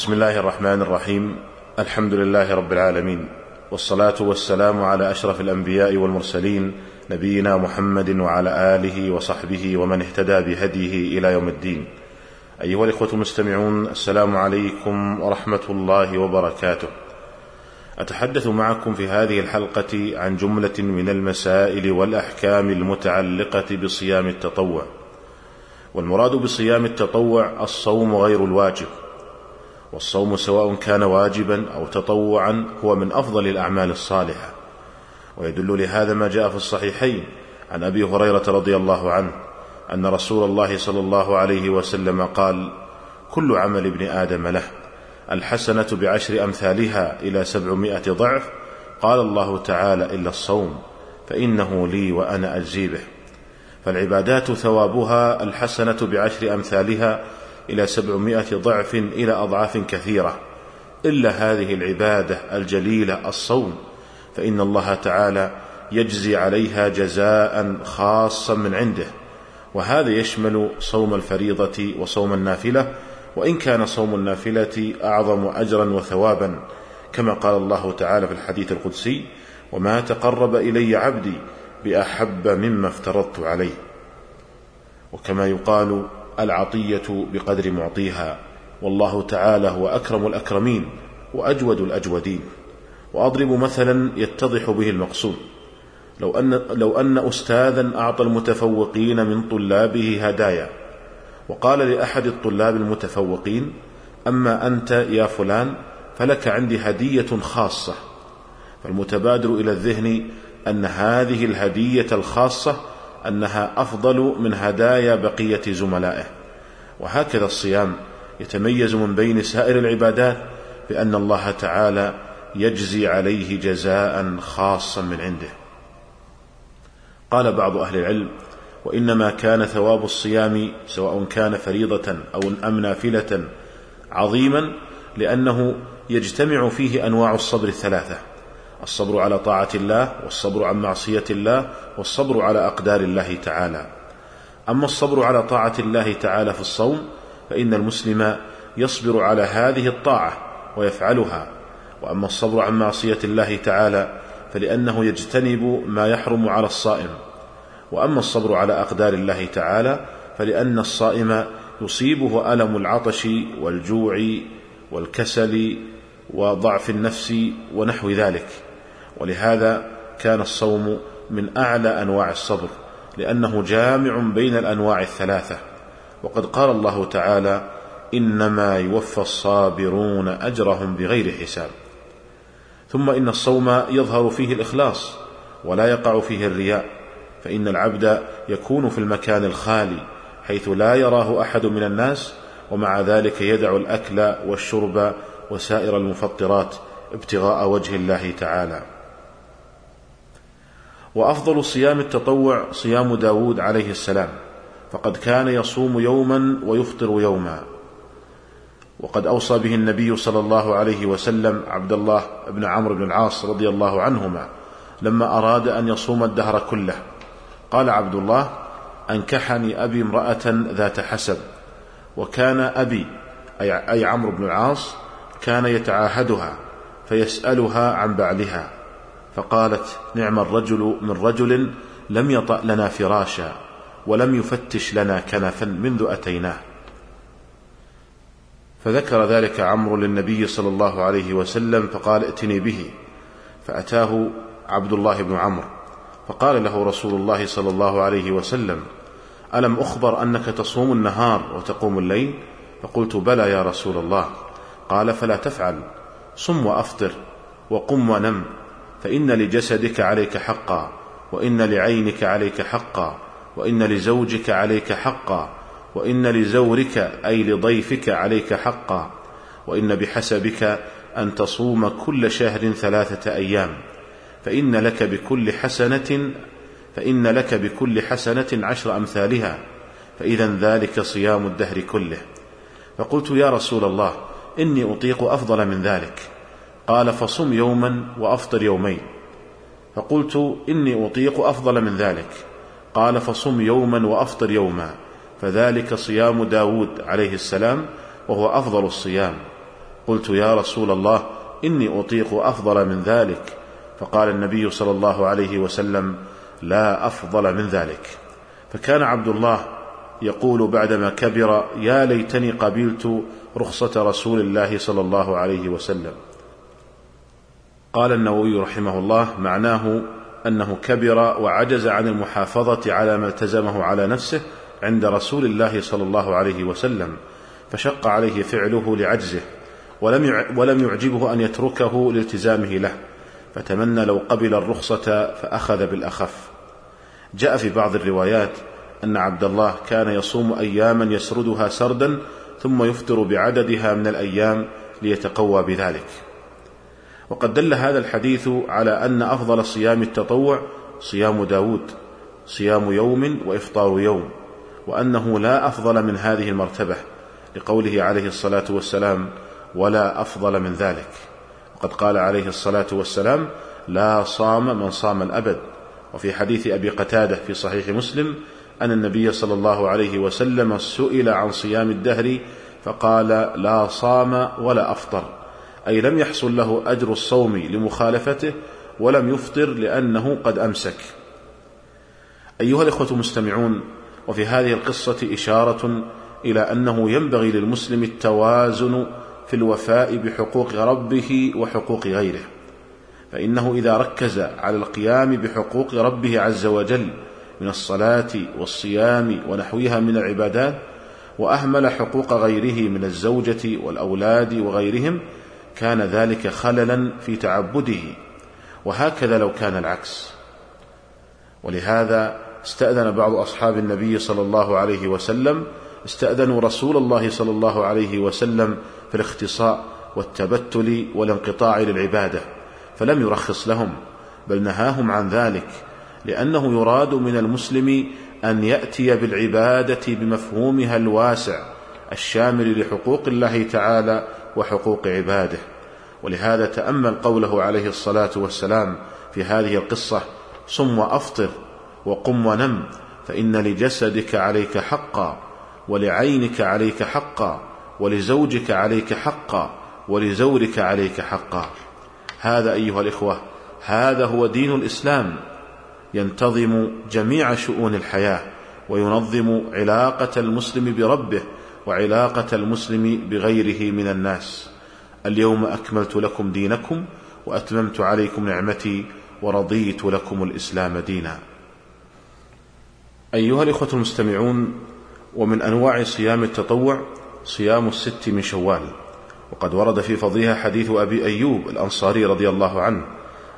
بسم الله الرحمن الرحيم. الحمد لله رب العالمين، والصلاة والسلام على أشرف الأنبياء والمرسلين، نبينا محمد وعلى آله وصحبه ومن اهتدى بهديه إلى يوم الدين. أيها الإخوة المستمعون، السلام عليكم ورحمة الله وبركاته. أتحدث معكم في هذه الحلقة عن جملة من المسائل والأحكام المتعلقة بصيام التطوع. والمراد بصيام التطوع الصوم غير الواجب، والصوم سواء كان واجبا أو تطوعا هو من أفضل الأعمال الصالحة. ويدل لهذا ما جاء في الصحيحين عن أبي هريرة رضي الله عنه أن رسول الله صلى الله عليه وسلم قال: كل عمل ابن آدم له، الحسنة بعشر أمثالها إلى 700 ضعف. قال الله تعالى: إلا الصوم فإنه لي وأنا أجزي به. فالعبادات ثوابها الحسنة بعشر أمثالها إلى 700 ضعف إلى أضعاف كثيرة، إلا هذه العبادة الجليلة الصوم، فإن الله تعالى يجزي عليها جزاء خاصا من عنده. وهذا يشمل صوم الفريضة وصوم النافلة، وإن كان صوم النافلة أعظم أجرا وثوابا، كما قال الله تعالى في الحديث القدسي: وما تقرب إلي عبدي بأحب مما افترضت عليه. وكما يقال: العطية بقدر معطيها، والله تعالى هو أكرم الأكرمين وأجود الأجودين. وأضرب مثلا يتضح به المقصود: لو أن أستاذا أعطى المتفوقين من طلابه هدايا، وقال لأحد الطلاب المتفوقين: أما أنت يا فلان فلك عندي هدية خاصة، فالمتبادر إلى الذهن أن هذه الهدية الخاصة أنها أفضل من هدايا بقية زملائه. وهكذا الصيام يتميز من بين سائر العبادات بأن الله تعالى يجزي عليه جزاء خاصا من عنده. قال بعض أهل العلم: وإنما كان ثواب الصيام سواء كان فريضة أو نافلة عظيما، لأنه يجتمع فيه أنواع الصبر الثلاثة: الصبر على طاعة الله، والصبر عن معصية الله، والصبر على أقدار الله تعالى. أما الصبر على طاعة الله تعالى في الصوم، فإن المسلم يصبر على هذه الطاعة ويفعلها. وأما الصبر عن معصية الله تعالى فلأنه يجتنب ما يحرم على الصائم. وأما الصبر على أقدار الله تعالى فلأن الصائم يصيبه ألم العطش والجوع والكسل وضعف النفس ونحو ذلك. ولهذا كان الصوم من أعلى أنواع الصبر، لأنه جامع بين الأنواع الثلاثة. وقد قال الله تعالى: إنما يوفى الصابرون أجرهم بغير حساب. ثم إن الصوم يظهر فيه الإخلاص ولا يقع فيه الرياء، فإن العبد يكون في المكان الخالي حيث لا يراه أحد من الناس، ومع ذلك يدع الأكل والشرب وسائر المفطرات ابتغاء وجه الله تعالى. وأفضل صيام التطوع صيام داود عليه السلام، فقد كان يصوم يوما ويفطر يوما. وقد أوصى به النبي صلى الله عليه وسلم عبد الله بن عمرو بن العاص رضي الله عنهما لما أراد أن يصوم الدهر كله. قال عبد الله: أنكحني أبي امرأة ذات حسب، وكان أبي أي عمرو بن العاص كان يتعاهدها فيسألها عن بعلها، فقالت: نعم الرجل من رجل لم يطأ لنا فراشا ولم يفتش لنا كنفا منذ أتيناه. فذكر ذلك عمرو للنبي صلى الله عليه وسلم فقال: ائتني به. فأتاه عبد الله بن عمرو فقال له رسول الله صلى الله عليه وسلم: ألم أخبر أنك تصوم النهار وتقوم الليل؟ فقلت: بلى يا رسول الله. قال: فلا تفعل، صم وأفطر وقم ونم، فإن لجسدك عليك حقا، وإن لعينك عليك حقا، وإن لزوجك عليك حقا، وإن لزورك أي لضيفك عليك حقا، وإن بحسبك أن تصوم كل شهر 3 أيام، فإن لك بكل حسنة 10 أمثالها، فإذا ذلك صيام الدهر كله. فقلت: يا رسول الله، إني أطيق أفضل من ذلك. قال: فصم يوما وأفطر يومين. فقلت: إني أطيق أفضل من ذلك. قال: فصم يوما وأفطر يوما، فذلك صيام داود عليه السلام، وهو أفضل الصيام. قلت يا رسول الله إني أطيق أفضل من ذلك، فقال النبي صلى الله عليه وسلم لا أفضل من ذلك. فكان عبد الله يقول بعدما كبر يا ليتني قبلت رخصة رسول الله صلى الله عليه وسلم. قال النووي رحمه الله معناه أنه كبر وعجز عن المحافظة على ما التزمه على نفسه عند رسول الله صلى الله عليه وسلم، فشق عليه فعله لعجزه، ولم يعجبه أن يتركه لالتزامه له، فتمنى لو قبل الرخصة فأخذ بالأخف. جاء في بعض الروايات أن عبد الله كان يصوم أياما يسردها سردا ثم يفطر بعددها من الأيام ليتقوى بذلك. وقد دل هذا الحديث على أن أفضل صيام التطوع صيام داود، صيام يوم وإفطار يوم، وأنه لا أفضل من هذه المرتبة لقوله عليه الصلاة والسلام ولا أفضل من ذلك. وقد قال عليه الصلاة والسلام لا صام من صام الأبد. وفي حديث أبي قتادة في صحيح مسلم أن النبي صلى الله عليه وسلم سئل عن صيام الدهر فقال لا صام ولا أفطر، أي لم يحصل له أجر الصوم لمخالفته، ولم يفطر لأنه قد أمسك. أيها الإخوة المستمعون، وفي هذه القصة إشارة إلى أنه ينبغي للمسلم التوازن في الوفاء بحقوق ربه وحقوق غيره، فإنه إذا ركز على القيام بحقوق ربه عز وجل من الصلاة والصيام ونحوها من العبادات، وأهمل حقوق غيره من الزوجة والأولاد وغيرهم، كان ذلك خللا في تعبده، وهكذا لو كان العكس. ولهذا استأذن بعض أصحاب النبي صلى الله عليه وسلم، استأذنوا رسول الله صلى الله عليه وسلم في الاختصاء والتبتل والانقطاع للعبادة، فلم يرخص لهم بل نهاهم عن ذلك، لأنه يراد من المسلم أن يأتي بالعبادة بمفهومها الواسع الشامل لحقوق الله تعالى وحقوق عباده. ولهذا تأمل قوله عليه الصلاة والسلام في هذه القصة صم وأفطر وقم ونم، فإن لجسدك عليك حقا، ولعينك عليك حقا، ولزوجك عليك حقا، ولزورك عليك حقا. هذا أيها الإخوة، هذا هو دين الإسلام، ينتظم جميع شؤون الحياة، وينظم علاقة المسلم بربه وعلاقة المسلم بغيره من الناس. اليوم أكملت لكم دينكم وأتممت عليكم نعمتي ورضيت لكم الإسلام دينا. أيها الإخوة المستمعون، ومن أنواع صيام التطوع صيام 6 من شوال، وقد ورد في فضلها حديث أبي أيوب الأنصاري رضي الله عنه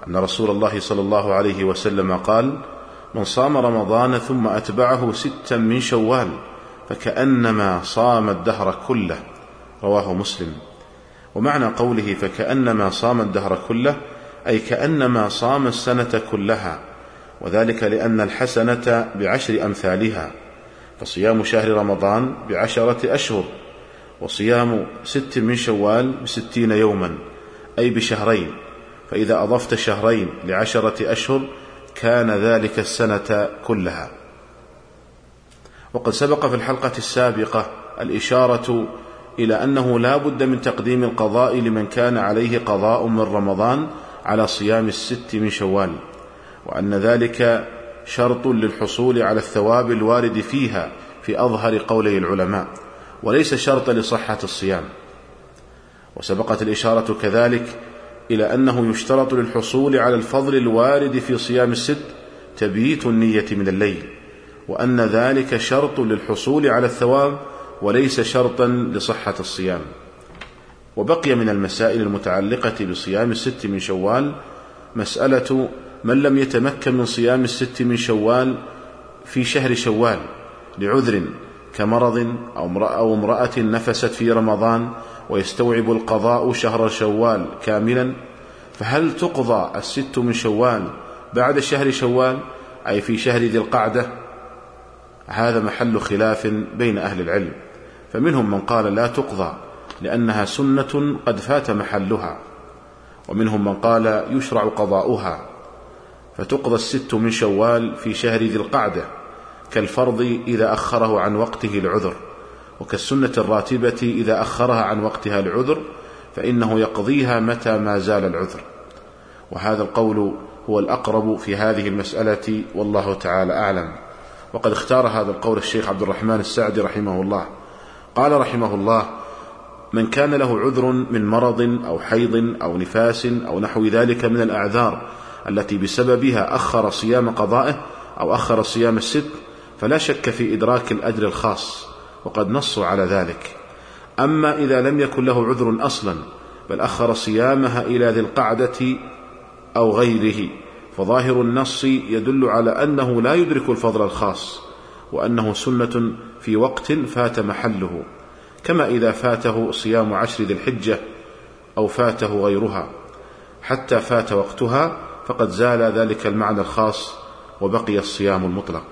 أن رسول الله صلى الله عليه وسلم قال من صام رمضان ثم أتبعه 6 من شوال فكأنما صام الدهر كله، رواه مسلم. ومعنى قوله فكأنما صام الدهر كله أي كأنما صام السنة كلها، وذلك لأن الحسنة ب10 أمثالها، فصيام شهر رمضان ب10 أشهر، وصيام 6 من شوال ب60 يوما أي ب2 شهرين، فإذا أضفت 2 شهرين ل10 أشهر كان ذلك السنة كلها. وقد سبق في الحلقة السابقة الإشارة إلى أنه لا بد من تقديم القضاء لمن كان عليه قضاء من رمضان على صيام 6 من شوال، وأن ذلك شرط للحصول على الثواب الوارد فيها في أظهر قولي العلماء، وليس شرط لصحة الصيام. وسبقت الإشارة كذلك إلى أنه يشترط للحصول على الفضل الوارد في صيام 6 تبييت النية من الليل، وأن ذلك شرط للحصول على الثواب وليس شرطا لصحة الصيام. وبقي من المسائل المتعلقة بصيام 6 من شوال مسألة من لم يتمكن من صيام 6 من شوال في شهر شوال لعذر كمرض أو امرأة نفست في رمضان ويستوعب القضاء شهر شوال كاملا، فهل تقضى 6 من شوال بعد شهر شوال أي في شهر ذي القعدة؟ هذا محل خلاف بين أهل العلم، فمنهم من قال لا تقضى لأنها سنة قد فات محلها، ومنهم من قال يشرع قضاؤها فتقضى 6 من شوال في شهر ذي القعدة كالفرض إذا أخره عن وقته العذر، وكالسنة الراتبة إذا أخرها عن وقتها العذر، فإنه يقضيها متى ما زال العذر. وهذا القول هو الأقرب في هذه المسألة، والله تعالى أعلم. وقد اختار هذا القول الشيخ عبد الرحمن السعدي رحمه الله. قال رحمه الله: من كان له عذر من مرض أو حيض أو نفاس أو نحو ذلك من الأعذار التي بسببها أخر صيام قضائه أو أخر صيام الست، فلا شك في إدراك الأجر الخاص، وقد نصوا على ذلك. أما إذا لم يكن له عذر أصلا بل أخر صيامها إلى ذي القعدة أو غيره، فظاهر النص يدل على أنه لا يدرك الفضل الخاص، وأنه سنة في وقت فات محله، كما إذا فاته صيام 10 ذي الحجة أو فاته غيرها حتى فات وقتها، فقد زال ذلك المعنى الخاص وبقي الصيام المطلق.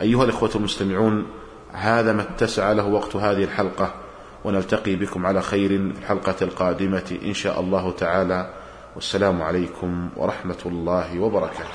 أيها الإخوة المستمعون، هذا ما اتسع له وقت هذه الحلقة، ونلتقي بكم على خير في الحلقة القادمة إن شاء الله تعالى، والسلام عليكم ورحمة الله وبركاته.